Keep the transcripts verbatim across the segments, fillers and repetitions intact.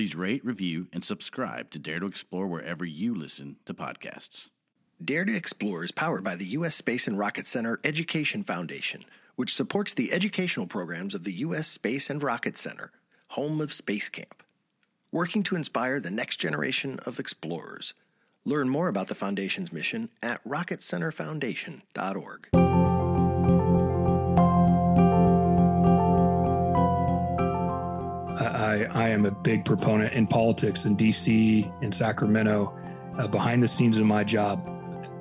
Please rate, review, and subscribe to Dare to Explore wherever you listen to podcasts. Dare to Explore is powered by the U S Space and Rocket Center Education Foundation, which supports the educational programs of the U S Space and Rocket Center, home of Space Camp, working to inspire the next generation of explorers. Learn more about the Foundation's mission at rocket center foundation dot org. I, I am a big proponent in politics in D C and Sacramento, uh, behind the scenes of my job.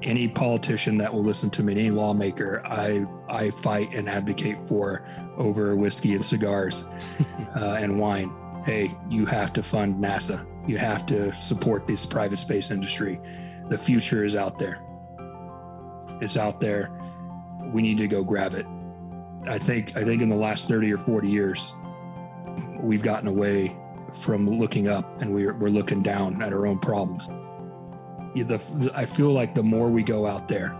Any politician that will listen to me, any lawmaker, I I fight and advocate for over whiskey and cigars uh, and wine. Hey, you have to fund NASA. You have to support this private space industry. The future is out there. It's out there. We need to go grab it. I think I think in the last thirty or forty years, we've gotten away from looking up, and we're, we're looking down at our own problems. The, I feel like the more we go out there,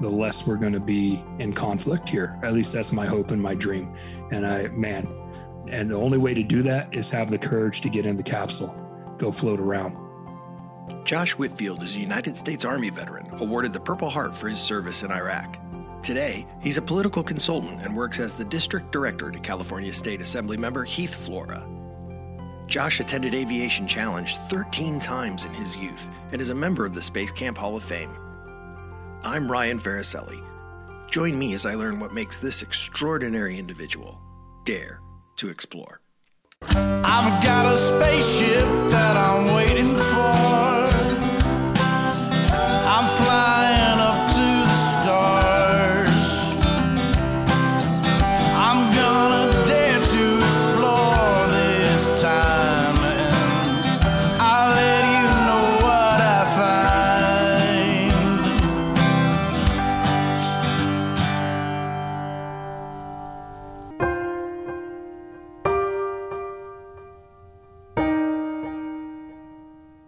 the less we're going to be in conflict here. At least that's my hope and my dream. And I, man, and the only way to do that is have the courage to get in the capsule, go float around. Josh Whitfield is a United States Army veteran, awarded the Purple Heart for his service in Iraq. Today, he's a political consultant and works as the district director to California State Assemblymember Heath Flora. Josh attended Aviation Challenge thirteen times in his youth and is a member of the Space Camp Hall of Fame. I'm Ryan Fariselli. Join me as I learn what makes this extraordinary individual dare to explore. I've got a spaceship that I'm waiting for. I'm flying up to the stars. I'm gonna dare to explore this time.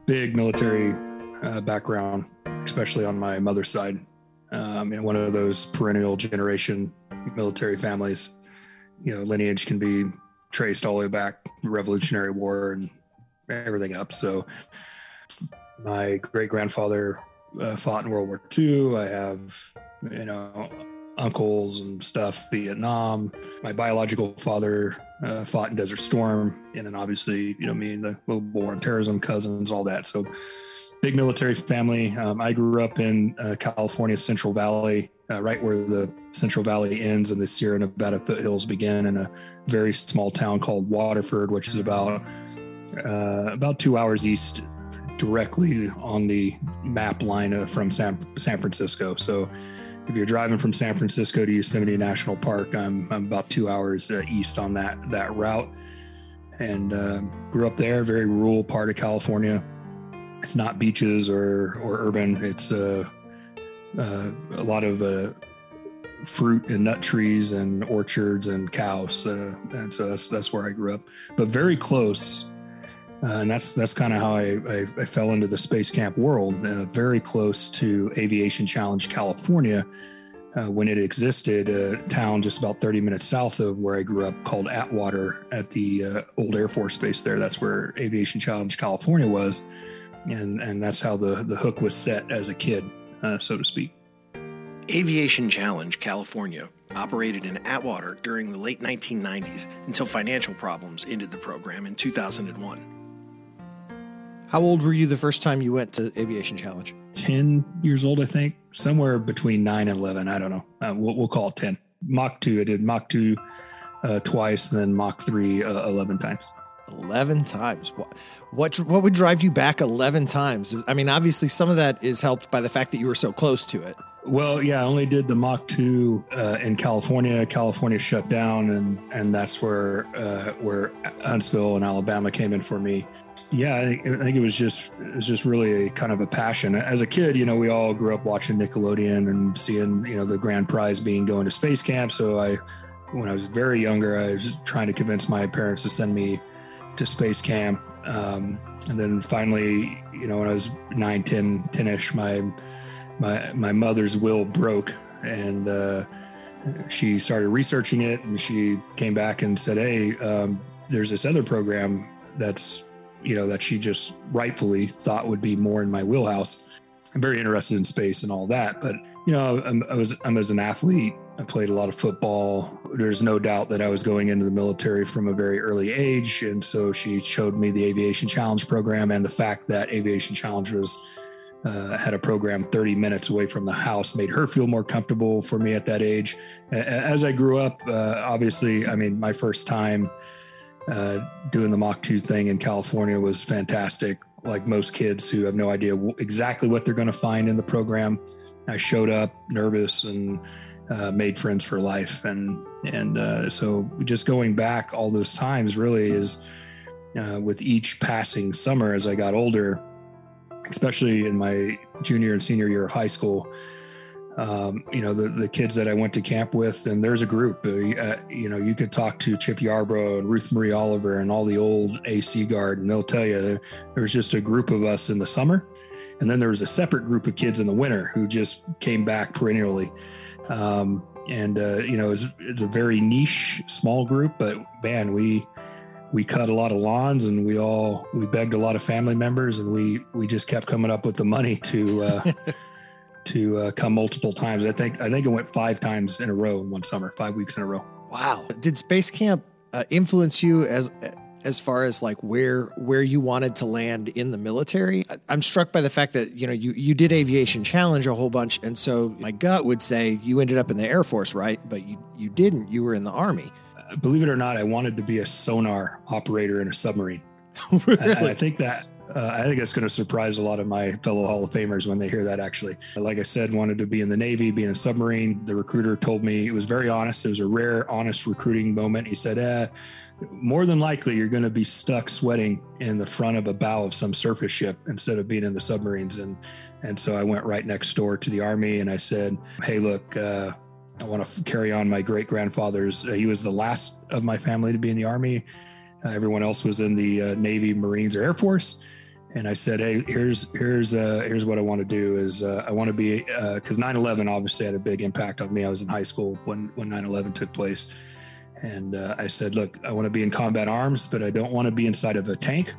Big military uh, background, especially on my mother's side. Um, in one of those perennial generation military families, you know, lineage can be traced all the way back, Revolutionary War and everything up. So my great grandfather uh, fought in World War Two. I have, you know, uncles and stuff, Vietnam. My biological father uh, fought in Desert Storm. And then obviously, you know, me and the global war on terrorism, cousins, all that. So big military family. Um, I grew up in uh, California's Central Valley, uh, right where the Central Valley ends and the Sierra Nevada foothills begin, in a very small town called Waterford, which is about, uh, about two hours east directly on the map line uh, from San, San Francisco. So if you're driving from San Francisco to Yosemite National Park, I'm, I'm about two hours uh, east on that that route, and uh, grew up there. Very rural part of California. It's not beaches or or urban. It's uh, uh, a lot of uh, fruit and nut trees and orchards and cows, uh, and so that's that's where I grew up. But very close, uh, and that's that's kind of how I, I I fell into the space camp world. Uh, very close to Aviation Challenge California. Uh, when it existed, a town just about thirty minutes south of where I grew up called Atwater, at the uh, old Air Force Base there. That's where Aviation Challenge California was. And and that's how the, the hook was set as a kid, uh, so to speak. Aviation Challenge California operated in Atwater during the late nineteen nineties until financial problems ended the program in two thousand one. How old were you the first time you went to Aviation Challenge? ten years old, I think. Somewhere between nine and eleven. I don't know. Uh, we'll, we'll call it ten. Mach two. I did Mach two uh, twice, and then Mach three uh, eleven times. eleven times. What, what what would drive you back eleven times? I mean, obviously, some of that is helped by the fact that you were so close to it. Well, yeah, I only did the Mach two uh, in California. California shut down, and, and that's where uh, where Huntsville and Alabama came in for me. Yeah, I think it was just it was just really a kind of a passion. As a kid, you know, we all grew up watching Nickelodeon and seeing, you know, the grand prize being going to space camp. So I, when I was very younger, I was trying to convince my parents to send me to space camp. Um, and then finally, you know, when I was nine, ten, ten-ish, my my my mother's will broke, and uh, she started researching it, and she came back and said, hey, um, there's this other program that's, you know, that she just rightfully thought would be more in my wheelhouse. I'm very interested in space and all that, but, you know, I'm, I was, I'm as an athlete, I played a lot of football. There's no doubt that I was going into the military from a very early age. And so she showed me the Aviation Challenge program, and the fact that Aviation Challenge was, uh, had a program thirty minutes away from the house made her feel more comfortable for me at that age. As I grew up, uh, obviously, I mean, my first time uh, doing the Mach two thing in California was fantastic. Like most kids who have no idea exactly what they're going to find in the program, I showed up nervous and uh, made friends for life. And, and uh, so just going back all those times really is uh, with each passing summer as I got older, especially in my junior and senior year of high school, um, you know, the, the kids that I went to camp with, and there's a group, uh, you know, you could talk to Chip Yarbrough and Ruth Marie Oliver and all the old A C guard, and they'll tell you there, there was just a group of us in the summer. And then there was a separate group of kids in the winter who just came back perennially. Um, and, uh, you know, it's it's a very niche, small group, but man, we, we cut a lot of lawns, and we all, we begged a lot of family members, and we, we just kept coming up with the money to, uh, to uh, come multiple times. I think, I think it went five times in a row in one summer, five weeks in a row. Wow. Did Space Camp uh, influence you as, as far as like where, where you wanted to land in the military? I'm struck by the fact that, you know, you, you did Aviation Challenge a whole bunch. And so my gut would say you ended up in the Air Force, right? But you, you didn't, you were in the Army. Believe it or not, I wanted to be a sonar operator in a submarine. Really? And I think that uh, I think it's going to surprise a lot of my fellow Hall of Famers when they hear that, actually. Like I said, wanted to be in the Navy, be in a submarine. The recruiter told me, it was very honest. It was a rare, honest recruiting moment. He said, eh, more than likely, you're going to be stuck sweating in the front of a bow of some surface ship instead of being in the submarines. And, and so I went right next door to the Army, and I said, hey, look, uh, I want to carry on my great grandfather's. Uh, he was the last of my family to be in the Army. Uh, everyone else was in the uh, Navy, Marines, or Air Force. And I said, hey, here's, here's, uh, here's what I want to do is uh, I want to be, uh, cause nine eleven obviously had a big impact on me. I was in high school when, when nine eleven took place. And uh, I said, look, I want to be in combat arms, but I don't want to be inside of a tank.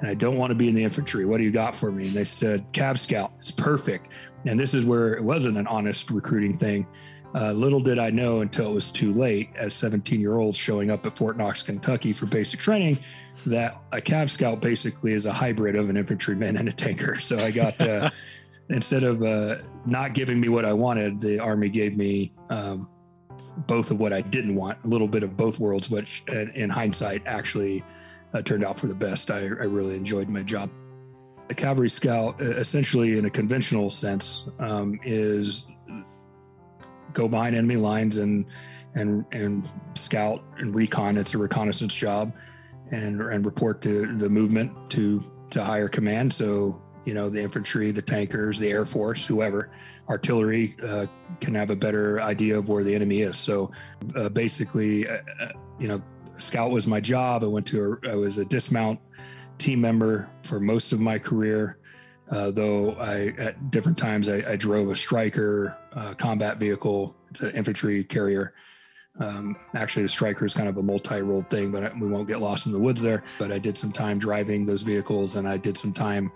And I don't want to be in the infantry. What do you got for me? And they said, Cav Scout. It's perfect. And this is where it wasn't an honest recruiting thing. Uh, little did I know until it was too late, as seventeen-year-olds showing up at Fort Knox, Kentucky for basic training, that a Cav Scout basically is a hybrid of an infantryman and a tanker. So I got, uh, instead of uh, not giving me what I wanted, the Army gave me um, both of what I didn't want, a little bit of both worlds, which in hindsight actually uh, turned out for the best. I, I really enjoyed my job. A Cavalry Scout, essentially in a conventional sense, um, is go behind enemy lines and and and scout and recon. It's a reconnaissance job, and and report the the movement to to higher command. So, you know, the infantry, the tankers, the Air Force, whoever, artillery uh, can have a better idea of where the enemy is. So uh, basically, uh, you know, scout was my job. I went to a, I was a dismount team member for most of my career. Uh, though I, at different times, I, I drove a Stryker uh, combat vehicle. It's an infantry carrier. Um, actually, the Stryker is kind of a multi-role thing, but I, we won't get lost in the woods there. But I did some time driving those vehicles, and I did some time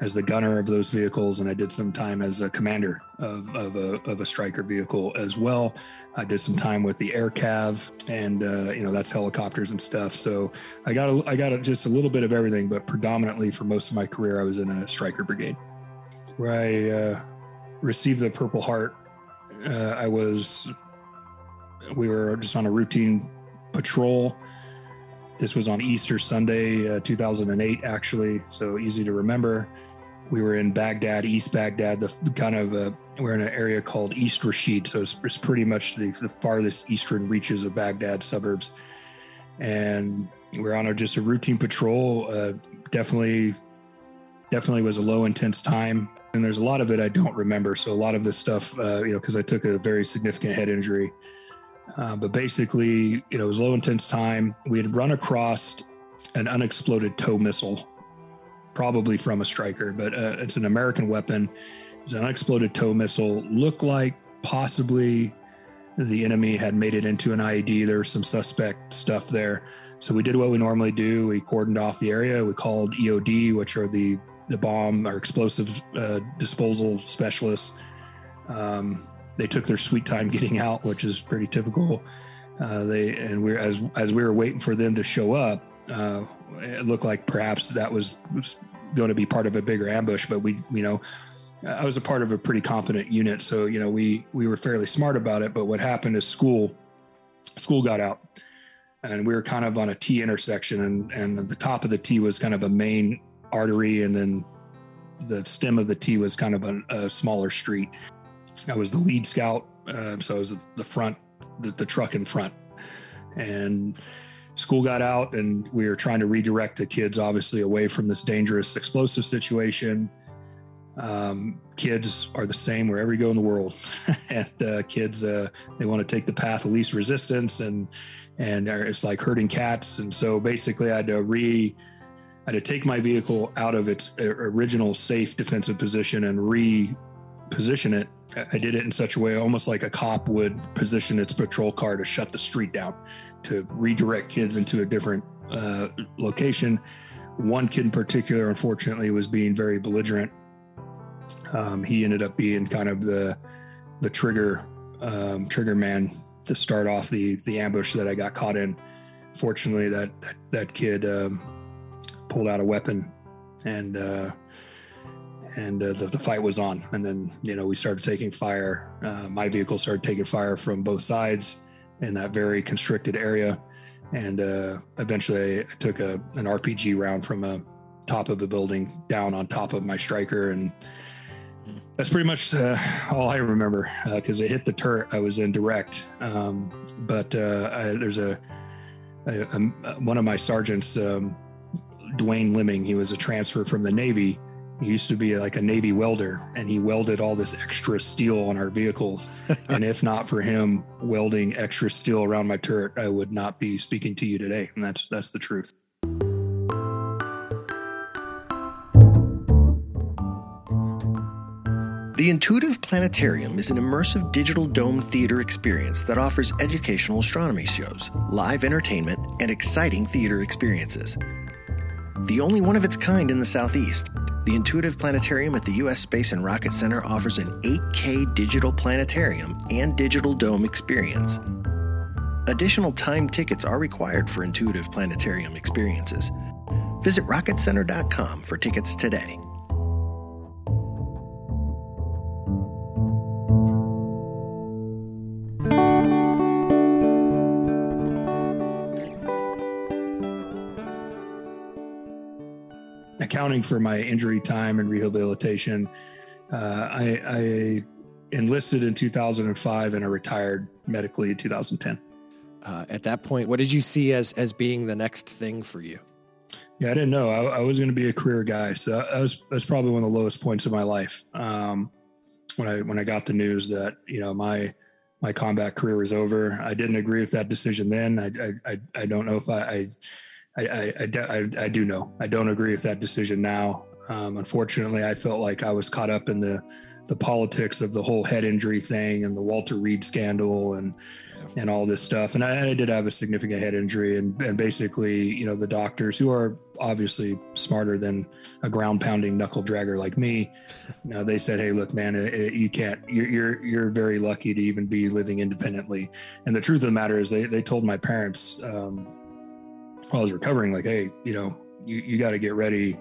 as the gunner of those vehicles, and I did some time as a commander of, of, a, of a Stryker vehicle as well. I did some time with the Air Cav, and uh, you know, that's helicopters and stuff. So I got a, I got a, just a little bit of everything, but predominantly for most of my career, I was in a Stryker brigade, where I uh, received the Purple Heart. Uh, I was, we were just on a routine patrol. This was on Easter Sunday, uh, two thousand eight, actually, so easy to remember. We were in Baghdad, East Baghdad, the kind of, uh, we're in an area called East Rashid, so it's, it's pretty much the, the farthest eastern reaches of Baghdad suburbs. And we're on a, just a routine patrol, uh, definitely, definitely was a low intense time. And there's a lot of it I don't remember, so a lot of this stuff, uh, you know, because I took a very significant head injury. Uh, but basically, you know, it was low intense time. We had run across an unexploded tow missile, probably from a Stryker, but uh, it's an American weapon. It's an unexploded tow missile. Looked like possibly The enemy had made it into an I E D. There was some suspect stuff there. So we did what we normally do. We cordoned off the area. We called E O D, which are the, the bomb or explosive uh, disposal specialists. Um, they took their sweet time getting out, which is pretty typical. Uh, they and we as as we were waiting for them to show up, uh, it looked like perhaps that was, was going to be part of a bigger ambush. But we, you know, I was a part of a pretty competent unit, so you know we we were fairly smart about it. But what happened is school school got out, and we were kind of on a T intersection, and and the top of the T was kind of a main artery, and then the stem of the T was kind of a, a smaller street. I was the lead scout, uh, so I was the front. The, the truck in front, and school got out, and we were trying to redirect the kids obviously away from this dangerous explosive situation. Um, kids are the same wherever you go in the world. and uh, kids, uh, they want to take the path of least resistance, and and it's like herding cats. And so basically I had to re, I had to take my vehicle out of its original safe defensive position and reposition it. I did it in such a way, almost like a cop would position its patrol car to shut the street down, to redirect kids into a different uh, location. One kid in particular, unfortunately, was being very belligerent. Um, he ended up being kind of the the trigger um, trigger man to start off the the ambush that I got caught in. Fortunately, that that, that kid um, pulled out a weapon and. Uh, and uh, the, the fight was on. And then, you know, we started taking fire. Uh, my vehicle started taking fire from both sides in that very constricted area. And uh, eventually I took a, an R P G round from a top of a building down on top of my Stryker. And that's pretty much uh, all I remember because uh, it hit the turret. I was in direct. Um, but uh, I, there's a, a, a, one of my sergeants, um, Dwayne Lemming, he was a transfer from the Navy. He used to be like a Navy welder, and he welded all this extra steel on our vehicles. And if not for him welding extra steel around my turret, I would not be speaking to you today. And that's that's the truth. The Intuitive Planetarium is an immersive digital dome theater experience that offers educational astronomy shows, live entertainment, and exciting theater experiences. The only one of its kind in the Southeast, the Intuitive Planetarium at the U S Space and Rocket Center offers an eight K digital planetarium and digital dome experience. Additional time tickets are required for Intuitive Planetarium experiences. Visit rocket center dot com for tickets today. Accounting for my injury time and rehabilitation, uh, I, I enlisted in two thousand five and I retired medically in two thousand ten. Uh, at that point, what did you see as as being the next thing for you? Yeah, I didn't know. I, I was going to be a career guy, so I was that's probably one of the lowest points of my life. Um, when I when I got the news that you know my my combat career was over, I didn't agree with that decision then. I I I, I don't know if I. I I, I, I, I do know. I don't agree with that decision now. Um, unfortunately, I felt like I was caught up in the, the politics of the whole head injury thing and the Walter Reed scandal and and all this stuff. And I, I did have a significant head injury. And, and basically, you know, the doctors, who are obviously smarter than a ground-pounding knuckle-dragger like me, you know, they said, hey, look, man, it, it, you can't. You're, you're you're very lucky to even be living independently. And the truth of the matter is they, they told my parents um, – while I was recovering, like, hey, you know, you, you got to get ready.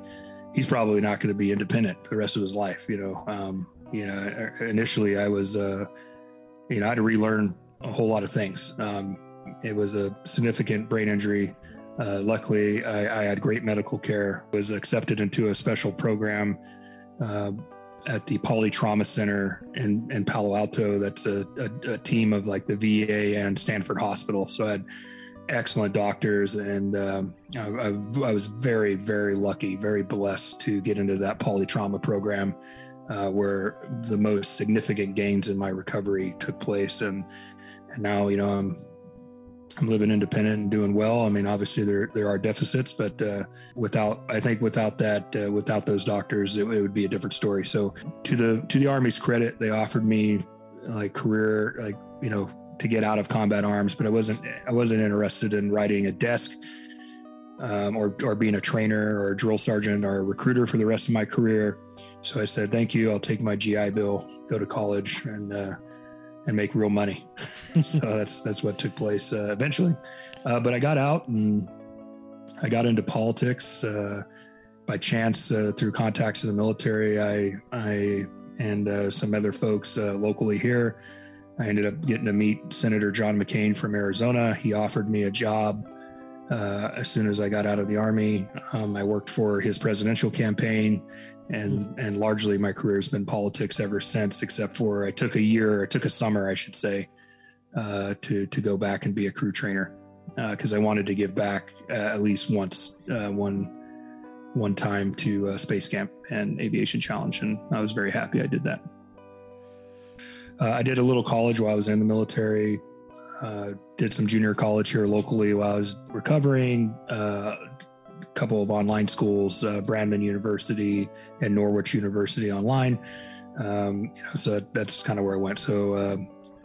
He's probably not going to be independent for the rest of his life. You know, um, you know, initially I was, uh, you know, I had to relearn a whole lot of things. Um, it was a significant brain injury. Uh, luckily, I, I had great medical care, was accepted into a special program uh, at the Poly Trauma Center in, in Palo Alto. That's a, a, a team of like the V A and Stanford Hospital. So I had excellent doctors, and um, I, I, I was very, very lucky, very blessed to get into that polytrauma program, uh, where the most significant gains in my recovery took place. And and now, you know, I'm I'm living independent and doing well. I mean, obviously there there are deficits, but uh, without, I think without that, uh, without those doctors, it, it would be a different story. So to the to the Army's credit, they offered me like career, like you know. to get out of combat arms, but I wasn't I wasn't interested in riding a desk um, or or being a trainer or a drill sergeant or a recruiter for the rest of my career. So I said, "Thank you. I'll take my G I Bill, go to college, and uh, and make real money." So that's that's what took place uh, eventually. Uh, but I got out and I got into politics uh, by chance uh, through contacts in the military. I I and uh, some other folks uh, locally here. I ended up getting to meet Senator John McCain from Arizona. He offered me a job uh, as soon as I got out of the Army. Um, I worked for his presidential campaign, and and largely my career has been politics ever since, except for I took a year, I took a summer, I should say, uh, to to go back and be a crew trainer because uh, I wanted to give back uh, at least once, uh, one one time to uh, Space Camp and Aviation Challenge, and I was very happy I did that. Uh, I did a little college while I was in the military, uh, did some junior college here locally while I was recovering, uh, a couple of online schools, uh, Brandman University and Norwich University online. Um, you know, so that's kind of where I went. So uh,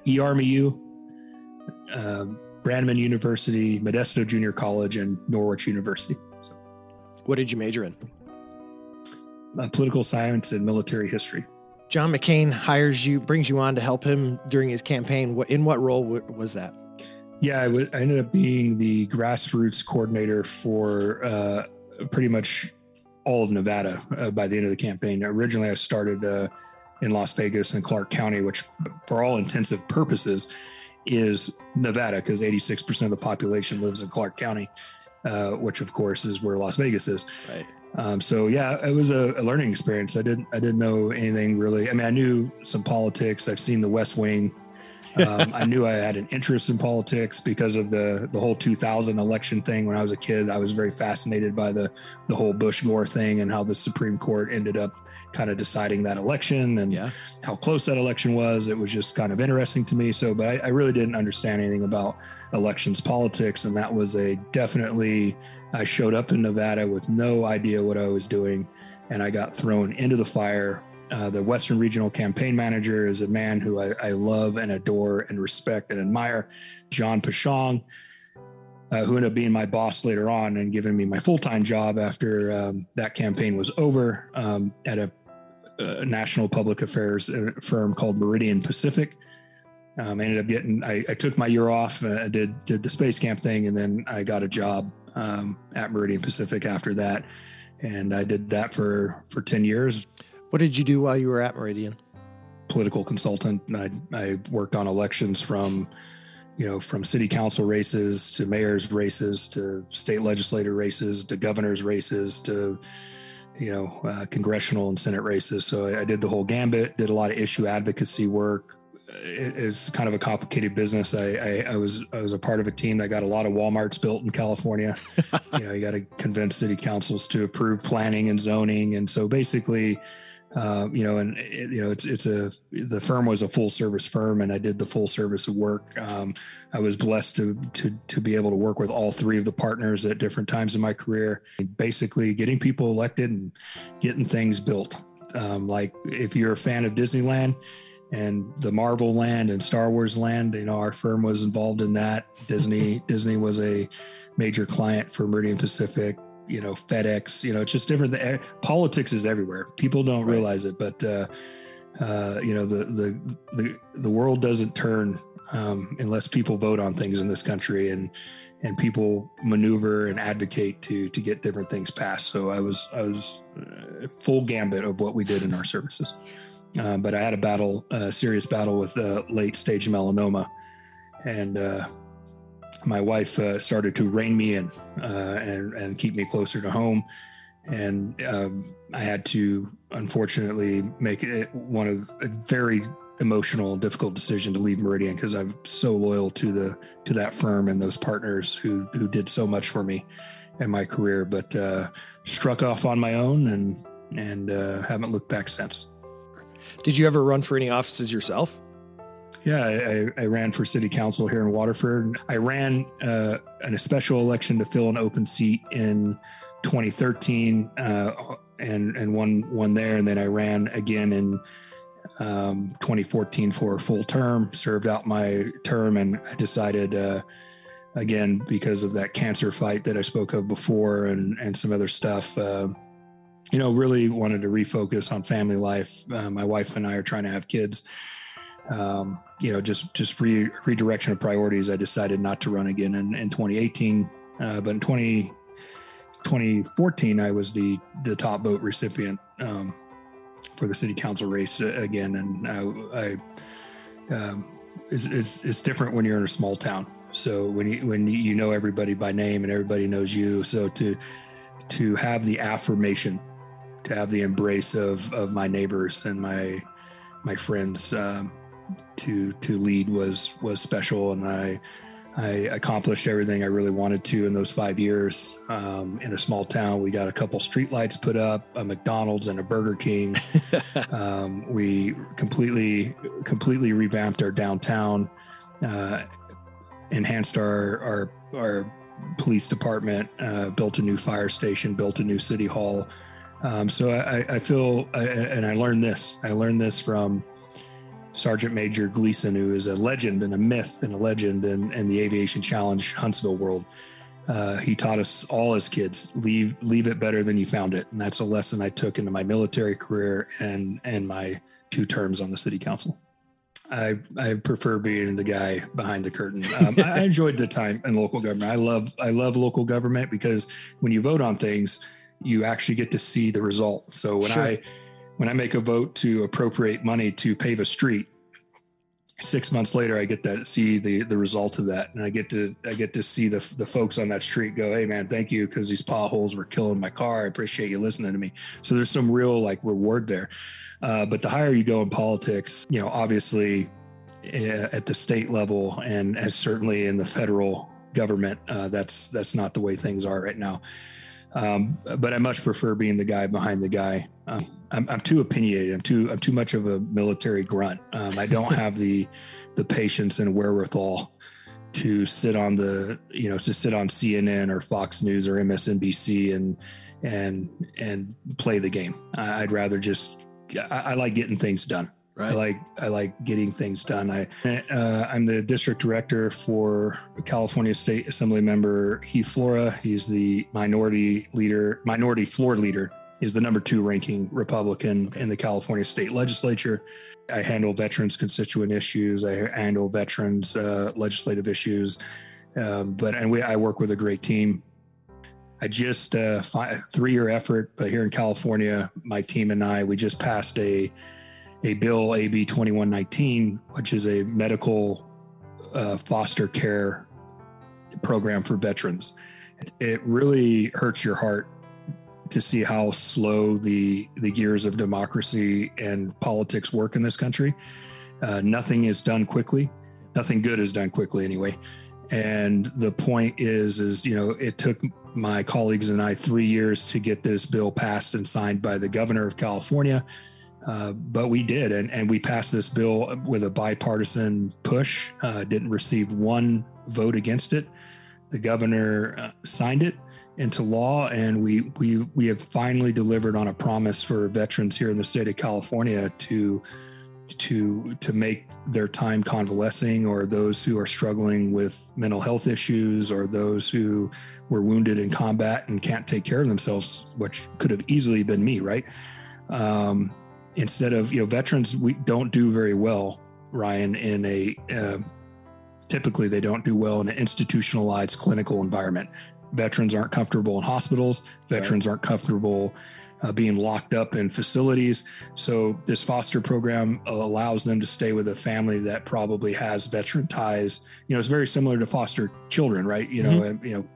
E R M U, uh, Brandman University, Modesto Junior College, and Norwich University. So, what did you major in? Uh, political science and military history. John McCain hires you, brings you on to help him during his campaign. What, in what role w- was that? Yeah, I, w- I ended up being the grassroots coordinator for uh, pretty much all of Nevada uh, by the end of the campaign. Originally, I started uh, in Las Vegas and Clark County, which for all intensive purposes is Nevada, because eighty-six percent of the population lives in Clark County, uh, which, of course, is where Las Vegas is. Right. Um, so yeah, it was a, a learning experience. I didn't, I didn't know anything really. I mean, I knew some politics. I've seen The West Wing. Um, I knew I had an interest in politics because of the, the whole two thousand election thing. When I was a kid, I was very fascinated by the, the whole Bush Gore thing and how the Supreme Court ended up kind of deciding that election and yeah. how close that election was. It was just kind of interesting to me. So, but I, I really didn't understand anything about elections politics. And that was a definitely, I showed up in Nevada with no idea what I was doing. And I got thrown into the fire. Uh, the Western Regional Campaign Manager is a man who I, I love and adore and respect and admire, John Pashong, uh, who ended up being my boss later on and giving me my full-time job after um, that campaign was over um, at a, a national public affairs firm called Meridian Pacific. Um, I ended up getting, I, I took my year off, uh, I did, did the Space Camp thing, and then I got a job um, at Meridian Pacific after that. And I did that for, for ten years. What did you do while you were at Meridian? Political consultant. I, I worked on elections from, you know, from city council races to mayor's races to state legislator races to governor's races to, you know, uh, congressional and Senate races. So I, I did the whole gambit, did a lot of issue advocacy work. It, it's kind of a complicated business. I, I, I was I was a part of a team that got a lot of Walmarts built in California. You know, you got to convince city councils to approve planning and zoning. And so basically... Uh, you know, and it, you know, it's it's a the firm was a full service firm, and I did the full service of work. Um, I was blessed to to to be able to work with all three of the partners at different times in my career. Basically, getting people elected and getting things built. Um, like if you're a fan of Disneyland and the Marvel Land and Star Wars Land, you know, our firm was involved in that. Disney Disney was a major client for Meridian Pacific. You know, FedEx, you know, it's just different. The, politics is everywhere. People don't right. realize it, but, uh, uh, you know, the, the, the, the world doesn't turn, um, unless people vote on things in this country and, and people maneuver and advocate to, to get different things passed. So I was, I was uh, full gambit of what we did in our services. Uh, but I had a battle, a serious battle with uh, late stage melanoma, and, uh, my wife uh, started to rein me in uh, and, and keep me closer to home. And um, I had to, unfortunately, make it one of a very emotional, difficult decision to leave Meridian because I'm so loyal to the to that firm and those partners who, who did so much for me in my career, but uh, struck off on my own and, and uh, haven't looked back since. Did you ever run for any offices yourself? Yeah, I, I ran for city council here in Waterford. I ran uh, in a special election to fill an open seat in twenty thirteen uh, and and won, won there. And then I ran again in um, twenty fourteen for a full term, served out my term, and I decided, uh, again, because of that cancer fight that I spoke of before and, and some other stuff, uh, you know, really wanted to refocus on family life. Uh, my wife and I are trying to have kids. Um, you know, just, just re redirection of priorities. I decided not to run again in, in twenty eighteen, uh, but in twenty fourteen, I was the, the top vote recipient, um, for the city council race again. And I, I um, it's, it's, it's different when you're in a small town. So when you, when you know everybody by name and everybody knows you, so to, to have the affirmation, to have the embrace of, of my neighbors and my, my friends, um, to to lead was was special, and I I accomplished everything I really wanted to in those five years um, in a small town. We got a couple street lights put up, a McDonald's and a Burger King. um, we completely completely revamped our downtown, uh, enhanced our our our police department, uh, built a new fire station, built a new city hall. Um, so I, I feel, I, and I learned this. I learned this from Sergeant Major Gleason, who is a legend and a myth and a legend in, in the Aviation Challenge Huntsville world. Uh, he taught us all as kids, leave leave it better than you found it. And that's a lesson I took into my military career and, and my two terms on the city council. I, I prefer being the guy behind the curtain. Um, I enjoyed the time in local government. I love, I love local government because when you vote on things, you actually get to see the result. So when sure. I... When I make a vote to appropriate money to pave a street, six months later, I get to see the, the result of that. And I get to, I get to see the, the folks on that street go, hey man, thank you. Cause these potholes were killing my car. I appreciate you listening to me. So there's some real like reward there. Uh, but the higher you go in politics, you know, obviously uh, at the state level and as certainly in the federal government, uh, that's, that's not the way things are right now. Um, but I much prefer being the guy behind the guy. Um, I'm, I'm too opinionated. I'm too, I'm too much of a military grunt. Um, I don't have the, the patience and wherewithal to sit on the, you know, to sit on C N N or Fox News or M S N B C and, and, and play the game. I, I'd rather just, I, I like getting things done. Right. I like, I like getting things done. I, uh, I'm the district director for California State Assemblymember Heath Flora. He's the minority leader, minority floor leader. Is the number two ranking Republican okay. in the California state legislature. I handle veterans constituent issues. I handle veterans uh, legislative issues. Um, but and we, I work with a great team. I just uh, a three-year effort, but here in California, my team and I, we just passed a a bill, A B twenty-one nineteen, which is a medical uh, foster care program for veterans. It, it really hurts your heart to see how slow the the gears of democracy and politics work in this country. Uh, nothing is done quickly. Nothing good is done quickly anyway. And the point is, is, you know, it took my colleagues and I three years to get this bill passed and signed by the governor of California. Uh, but we did. And, and we passed this bill with a bipartisan push, uh, didn't receive one vote against it. The governor uh, signed it into law, and we we we have finally delivered on a promise for veterans here in the state of California to to to make their time convalescing, or those who are struggling with mental health issues, or those who were wounded in combat and can't take care of themselves, which could have easily been me, right? Um, instead of, you know, veterans, we don't do very well, Ryan, in a, uh, typically they don't do well in an institutionalized clinical environment. Veterans aren't comfortable in hospitals. Veterans right. aren't comfortable uh, being locked up in facilities. So this foster program allows them to stay with a family that probably has veteran ties. You know, it's very similar to foster children, right? You know, mm-hmm. and, you know,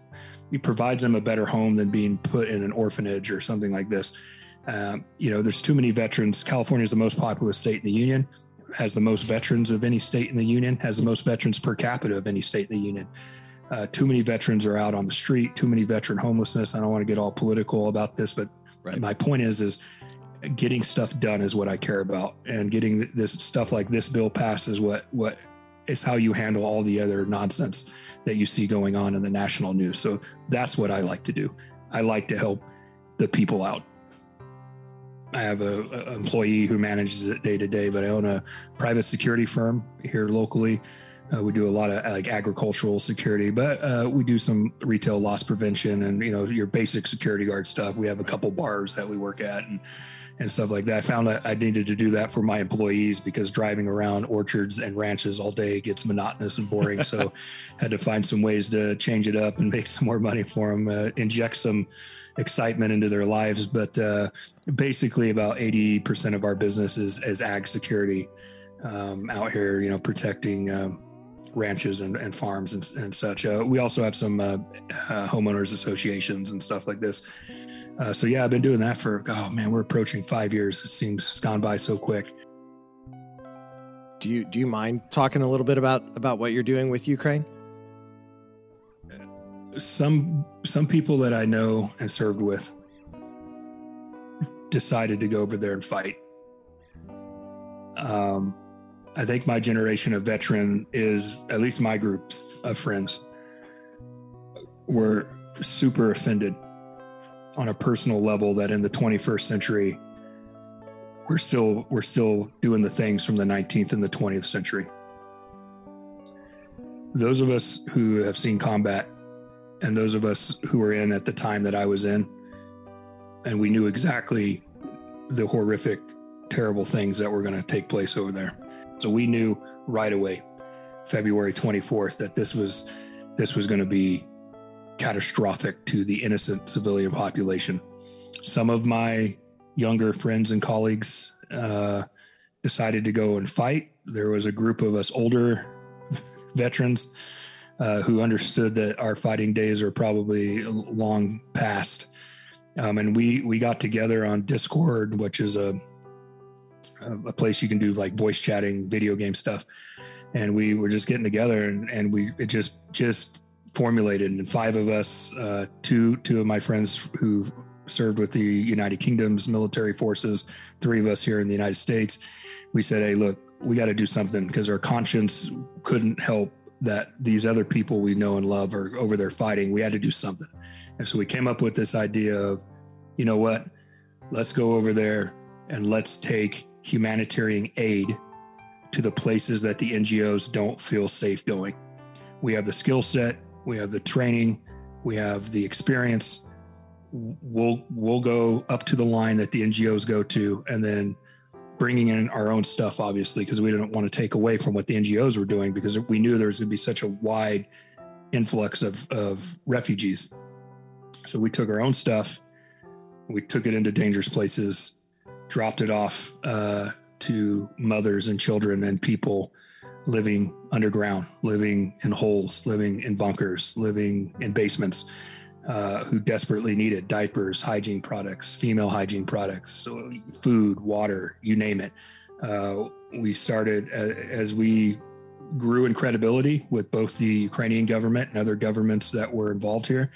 it provides them a better home than being put in an orphanage or something like this. Um, you know, there's too many veterans. California is the most populous state in the union, has the most veterans of any state in the union, has the most veterans per capita of any state in the union. Uh, too many veterans are out on the street, too many veteran homelessness. I don't want to get all political about this, but right. my point is, is getting stuff done is what I care about, and getting this stuff like this bill passed is what, what is how you handle all the other nonsense that you see going on in the national news. So that's what I like to do. I like to help the people out. I have an employee who manages it day to day, but I own a private security firm here locally. Uh, we do a lot of like agricultural security, but uh, we do some retail loss prevention and, you know, your basic security guard stuff. We have a couple bars that we work at and, and stuff like that. I found I, I needed to do that for my employees because driving around orchards and ranches all day gets monotonous and boring. So had to find some ways to change it up and make some more money for them, uh, inject some excitement into their lives. But uh, basically about eighty percent of our business is, is ag security um, out here, you know, protecting um, ranches and, and farms and, and such. Uh, we also have some uh, uh, homeowners associations and stuff like this. Uh, so yeah, I've been doing that for, oh man, we're approaching five years. It seems it's gone by so quick. Do you, do you mind talking a little bit about, about what you're doing with Ukraine? Some, some people that I know and served with decided to go over there and fight. Um, I think my generation of veteran is, at least my groups of friends, were super offended on a personal level that in the twenty-first century, we're still we're still doing the things from the nineteenth and the twentieth century. Those of us who have seen combat and those of us who were in at the time that I was in, and we knew exactly the horrific, terrible things that were going to take place over there. So we knew right away, February twenty-fourth, that this was this was going to be catastrophic to the innocent civilian population. Some of my younger friends and colleagues uh, decided to go and fight. There was a group of us older veterans uh, who understood that our fighting days are probably long past. Um, and we we got together on Discord, which is a a place you can do like voice chatting, video game stuff. And we were just getting together and, and we, it just, just formulated. And five of us, uh, two, two of my friends who served with the United Kingdom's military forces, three of us here in the United States, we said, hey, look, we got to do something because our conscience couldn't help that these other people we know and love are over there fighting. We had to do something. And so we came up with this idea of, you know what, let's go over there and let's take humanitarian aid to the places that the N G Os don't feel safe going. We have the skill set, we have the training, we have the experience. We'll we'll go up to the line that the N G Os go to, and then bringing in our own stuff, obviously, because we didn't want to take away from what the N G Os were doing, because we knew there was going to be such a wide influx of of refugees. So we took our own stuff, we took it into dangerous places, dropped it off uh, to mothers and children and people living underground, living in holes, living in bunkers, living in basements, uh, who desperately needed diapers, hygiene products, female hygiene products, food, water, you name it. Uh, we started as we grew in credibility with both the Ukrainian government and other governments that were involved here.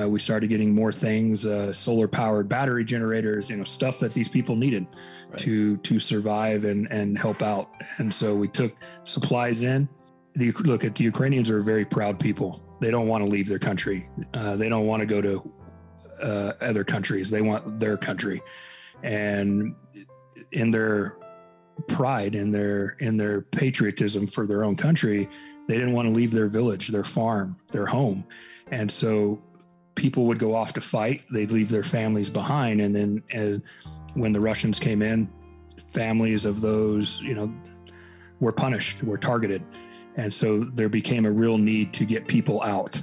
Uh, we started getting more things, uh, solar powered battery generators, you know, stuff that these people needed right. to to survive and, and help out. And so we took supplies in. The, look, at the Ukrainians are very proud people. They don't want to leave their country. Uh, they don't want to go to uh, other countries. They want their country. And in their pride, in their in their patriotism for their own country, they didn't want to leave their village, their farm, their home. And so people would go off to fight. They'd leave their families behind. And then and when the Russians came in, families of those, you know, were punished, were targeted. And so there became a real need to get people out.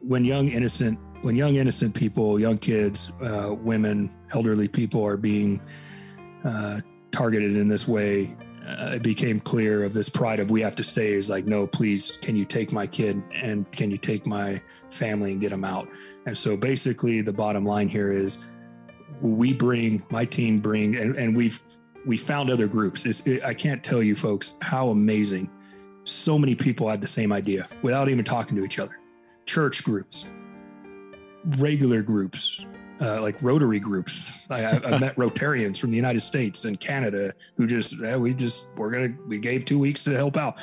When young, innocent, when young, innocent people, young kids, uh, women, elderly people are being uh, targeted in this way, uh, it became clear of this pride of we have to stay is like, no, please, can you take my kid and can you take my family and get them out? And so basically the bottom line here is we bring, my team bring, and, and we've, we found other groups. It's, it, I can't tell you folks how amazing. So many people had the same idea without even talking to each other. Church groups, regular groups, Uh, like Rotary groups. I, I've met Rotarians from the United States and Canada who just, we just, we're going to, we gave two weeks to help out.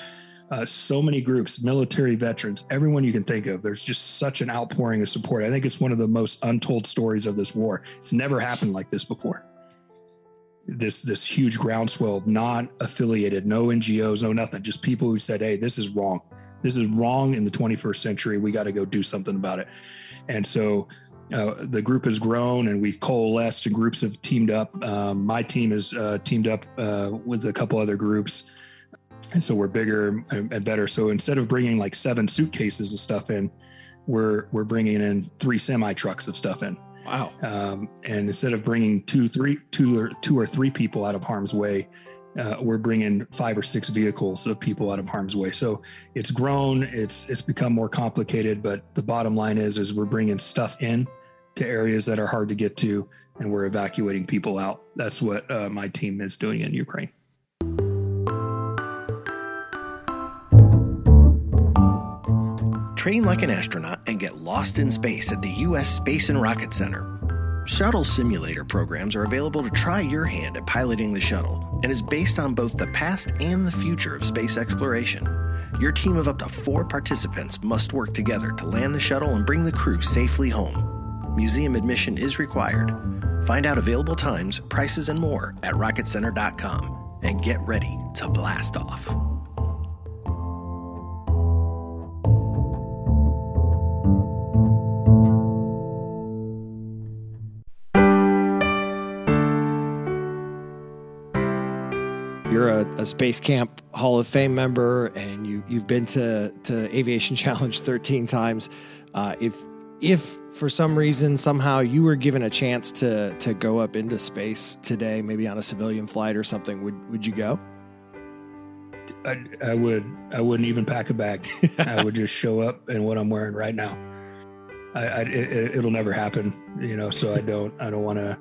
Uh, so many groups, military veterans, everyone you can think of. There's just such an outpouring of support. I think it's one of the most untold stories of this war. It's never happened like this before. this this huge groundswell, not affiliated, no N G Os, no nothing, just people who said, hey, this is wrong. This is wrong in the twenty-first century. We got to go do something about it. And so uh, the group has grown and we've coalesced and groups have teamed up. Um, my team has uh, teamed up uh, with a couple other groups. And so we're bigger and better. So instead of bringing like seven suitcases of stuff in, we're we're bringing in three semi trucks of stuff in. Wow. Um, and instead of bringing two, three, two or two or three people out of harm's way, uh, we're bringing five or six vehicles of people out of harm's way. So it's grown. It's it's become more complicated. But the bottom line is, is we're bringing stuff in to areas that are hard to get to, and we're evacuating people out. That's what uh, my team is doing in Ukraine. Train like an astronaut and get lost in space at the U S Space and Rocket Center. Shuttle simulator programs are available to try your hand at piloting the shuttle and is based on both the past and the future of space exploration. Your team of up to four participants must work together to land the shuttle and bring the crew safely home. Museum admission is required. Find out available times, prices, and more at rocket center dot com and get ready to blast off. You're a, a Space Camp Hall of Fame member, and you, you've been to, to Aviation Challenge thirteen times. Uh, if if for some reason, somehow, you were given a chance to to go up into space today, maybe on a civilian flight or something, would would you go? I, I would. I wouldn't even pack a bag. I would just show up in what I'm wearing right now. I, I it, it'll never happen, you know. So I don't. I don't want to.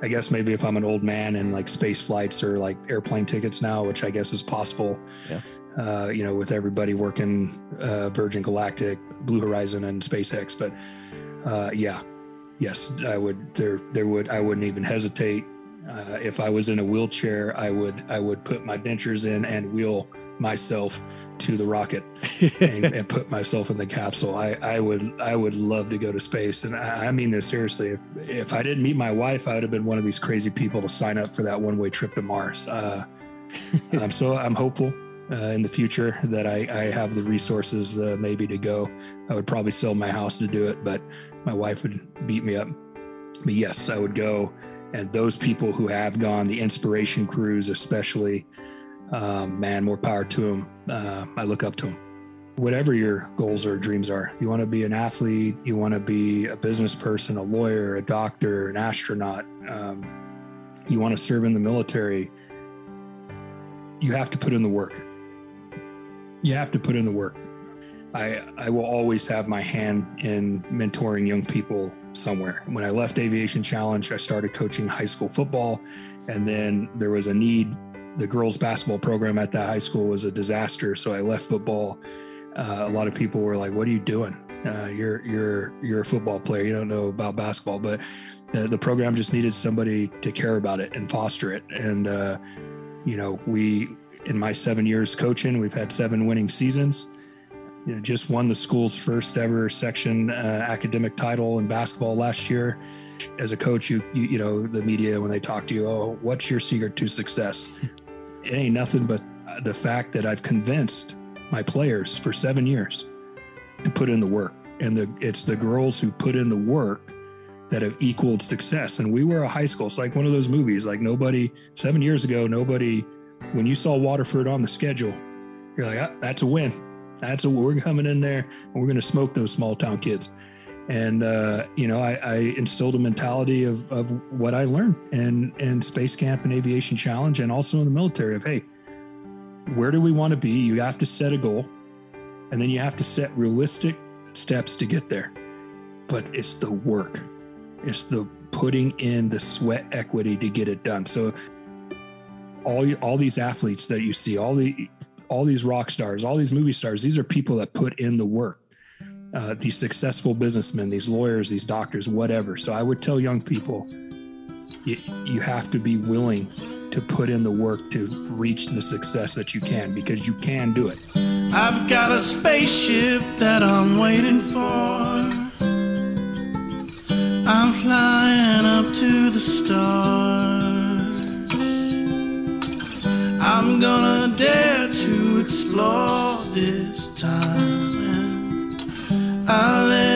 I guess maybe if I'm an old man and like space flights or like airplane tickets now, which I guess is possible, yeah. uh, you know, with everybody working uh, Virgin Galactic, Blue Horizon and SpaceX. But uh, yeah, yes, I would there there would I wouldn't even hesitate. Uh, if I was in a wheelchair, I would I would put my dentures in and wheel myself to the rocket and, and put myself in the capsule. I, I would, I would love to go to space. And I, I mean this seriously, if, if I didn't meet my wife, I would have been one of these crazy people to sign up for that one-way trip to Mars. Uh, um, so I'm hopeful uh, in the future that I, I have the resources uh, maybe to go. I would probably sell my house to do it, but my wife would beat me up. But yes, I would go. And those people who have gone, the inspiration crews, especially, Um, man, more power to them. Uh, I look up to them. Whatever your goals or dreams are, you want to be an athlete, you want to be a business person, a lawyer, a doctor, an astronaut. Um, you want to serve in the military. You have to put in the work. You have to put in the work. I, I will always have my hand in mentoring young people somewhere. When I left Aviation Challenge, I started coaching high school football, and then there was a need. The girls basketball program at that high school was a disaster. So I left football. Uh, a lot of people were like, what are you doing? Uh, you're, you're, you're a football player. You don't know about basketball, but the, the program just needed somebody to care about it and foster it. And, uh, you know, we, in my seven years coaching, we've had seven winning seasons, you know, just won the school's first ever section, uh, academic title in basketball last year. As a coach, you, you, you know, the media, when they talk to you, oh, what's your secret to success? It ain't nothing but the fact that I've convinced my players for seven years to put in the work. And the, it's the girls who put in the work that have equaled success. And we were a high school. It's like one of those movies, like nobody, seven years ago, nobody, when you saw Waterford on the schedule, you're like, ah, that's a win. That's a, we're coming in there and we're going to smoke those small town kids. And, uh, you know, I, I instilled a mentality of, of what I learned in, in Space Camp and Aviation Challenge and also in the military of, hey, where do we want to be? You have to set a goal and then you have to set realistic steps to get there. But it's the work. It's the putting in the sweat equity to get it done. So all you, all these athletes that you see, all the all these rock stars, all these movie stars, these are people that put in the work. Uh, these successful businessmen, these lawyers, these doctors, whatever. So I would tell young people, you, you have to be willing to put in the work to reach the success that you can, because you can do it. I've got a spaceship that I'm waiting for. I'm flying up to the stars. I'm gonna dare to explore this time, and I'll let